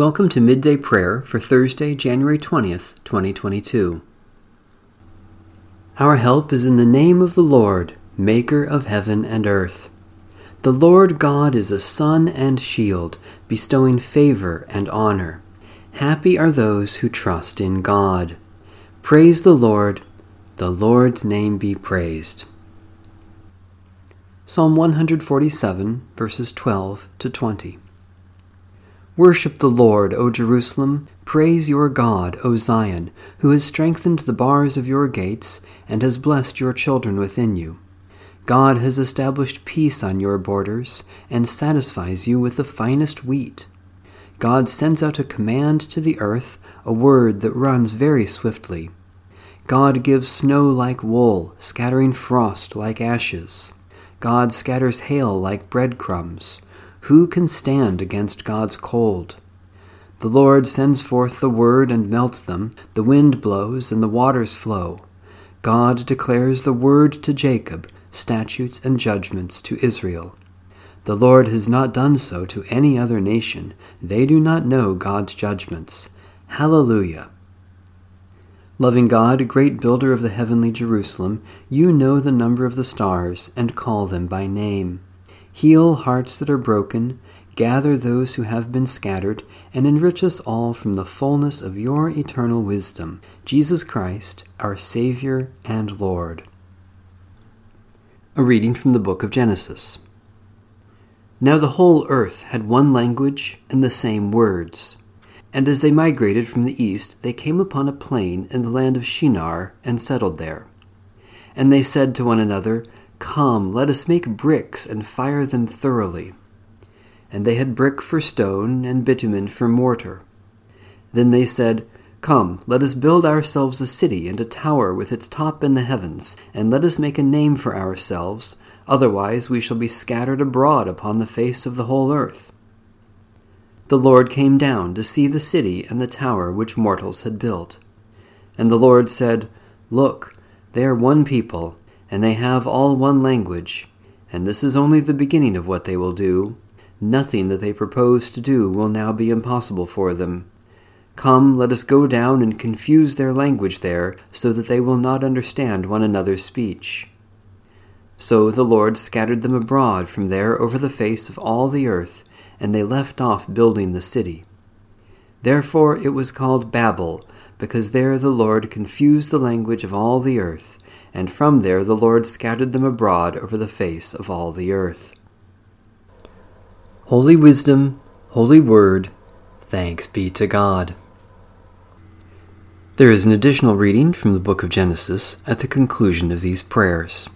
Welcome to Midday Prayer for Thursday, January 20th, 2022. Our help is in the name of the Lord, Maker of heaven and earth. The Lord God is a sun and shield, bestowing favor and honor. Happy are those who trust in God. Praise the Lord. The Lord's name be praised. Psalm 147, verses 12 to 20. Worship the Lord, O Jerusalem. Praise your God, O Zion, who has strengthened the bars of your gates and has blessed your children within you. God has established peace on your borders and satisfies you with the finest wheat. God sends out a command to the earth, a word that runs very swiftly. God gives snow like wool, scattering frost like ashes. God scatters hail like breadcrumbs. Who can stand against God's cold? The Lord sends forth the word and melts them. The wind blows and the waters flow. God declares the word to Jacob, statutes and judgments to Israel. The Lord has not done so to any other nation. They do not know God's judgments. Hallelujah! Loving God, great builder of the heavenly Jerusalem, you know the number of the stars and call them by name. Heal hearts that are broken, gather those who have been scattered, and enrich us all from the fullness of your eternal wisdom, Jesus Christ, our Savior and Lord. A reading from the book of Genesis. Now the whole earth had one language and the same words. And as they migrated from the east, they came upon a plain in the land of Shinar and settled there. And they said to one another, Come, let us make bricks and fire them thoroughly. And they had brick for stone and bitumen for mortar. Then they said, Come, let us build ourselves a city and a tower with its top in the heavens, and let us make a name for ourselves, otherwise we shall be scattered abroad upon the face of the whole earth. The Lord came down to see the city and the tower which mortals had built. And the Lord said, Look, they are one people, and they have all one language, and this is only the beginning of what they will do. Nothing that they propose to do will now be impossible for them. Come, let us go down and confuse their language there, so that they will not understand one another's speech. So the Lord scattered them abroad from there over the face of all the earth, and they left off building the city. Therefore it was called Babel, because there the Lord confused the language of all the earth, and from there the Lord scattered them abroad over the face of all the earth. Holy Wisdom, Holy Word, thanks be to God. There is an additional reading from the book of Genesis at the conclusion of these prayers.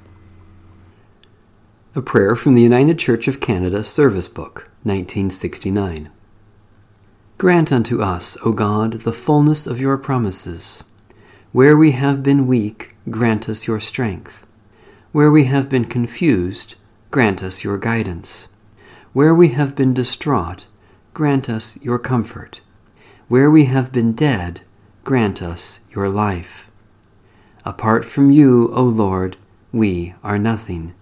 A prayer from the United Church of Canada Service Book, 1969. Grant unto us, O God, the fullness of your promises. Where we have been weak, grant us your strength. Where we have been confused, grant us your guidance. Where we have been distraught, grant us your comfort. Where we have been dead, grant us your life. Apart from you, O Lord, we are nothing.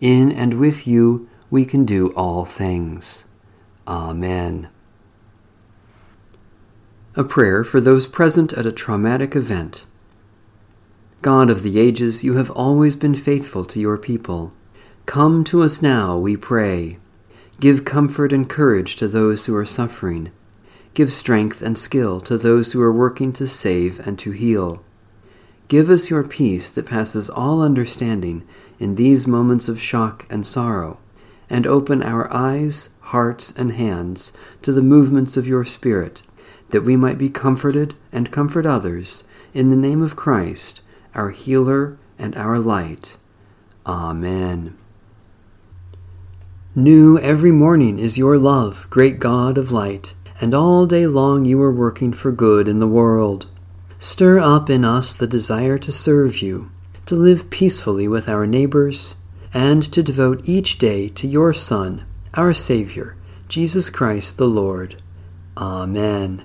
In and with you we can do all things. Amen. A prayer for those present at a traumatic event. God of the ages, you have always been faithful to your people. Come to us now, we pray. Give comfort and courage to those who are suffering. Give strength and skill to those who are working to save and to heal. Give us your peace that passes all understanding in these moments of shock and sorrow, and open our eyes, hearts, and hands to the movements of your Spirit, that we might be comforted and comfort others in the name of Christ, our healer and our light. Amen. New every morning is your love, great God of light, and all day long you are working for good in the world. Stir up in us the desire to serve you, to live peacefully with our neighbors, and to devote each day to your Son, our Savior, Jesus Christ the Lord. Amen.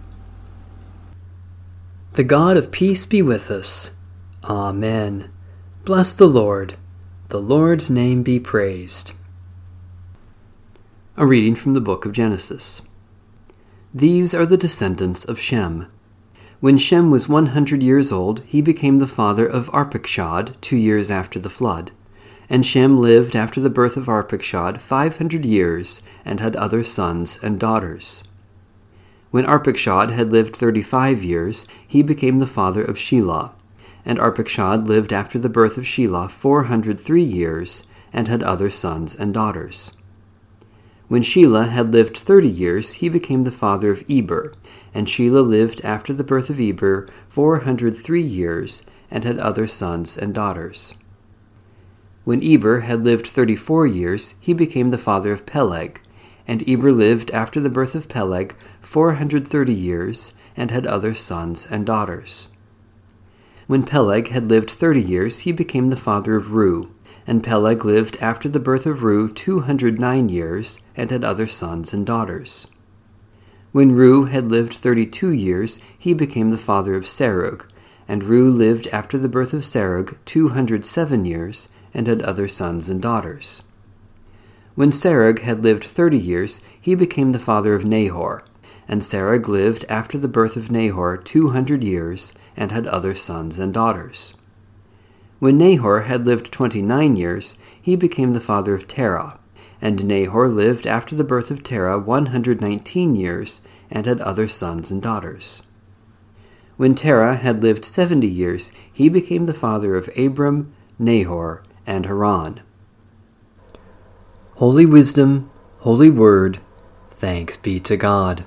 The God of peace be with us. Amen. Bless the Lord. The Lord's name be praised. A reading from the book of Genesis. These are the descendants of Shem. When Shem was 100 years old, he became the father of Arpachshad 2 years after the flood. And Shem lived after the birth of Arpachshad 500 years and had other sons and daughters. When Arpachshad had lived 35 years, he became the father of Shelah. And Arpachshad lived after the birth of Shelah 403 years and had other sons and daughters. When Shelah had lived 30 years, he became the father of Eber, and Shelah lived after the birth of Eber 403 years and had other sons and daughters. When Eber had lived 34 years, he became the father of Peleg, and Eber lived after the birth of Peleg 430 years and had other sons and daughters. When Peleg had lived 30 years, he became the father of Reu, and Peleg lived after the birth of Reu 209 years and had other sons and daughters. When Reu had lived 32 years, he became the father of Serug, and Reu lived after the birth of Serug 207 years and had other sons and daughters. When Serug had lived 30 years, he became the father of Nahor, and Serug lived after the birth of Nahor 200 years and had other sons and daughters. When Nahor had lived 29 years, he became the father of Terah, and Nahor lived after the birth of Terah 119 years and had other sons and daughters. When Terah had lived 70 years, he became the father of Abram, Nahor, and Haran. Holy Wisdom, Holy Word, thanks be to God.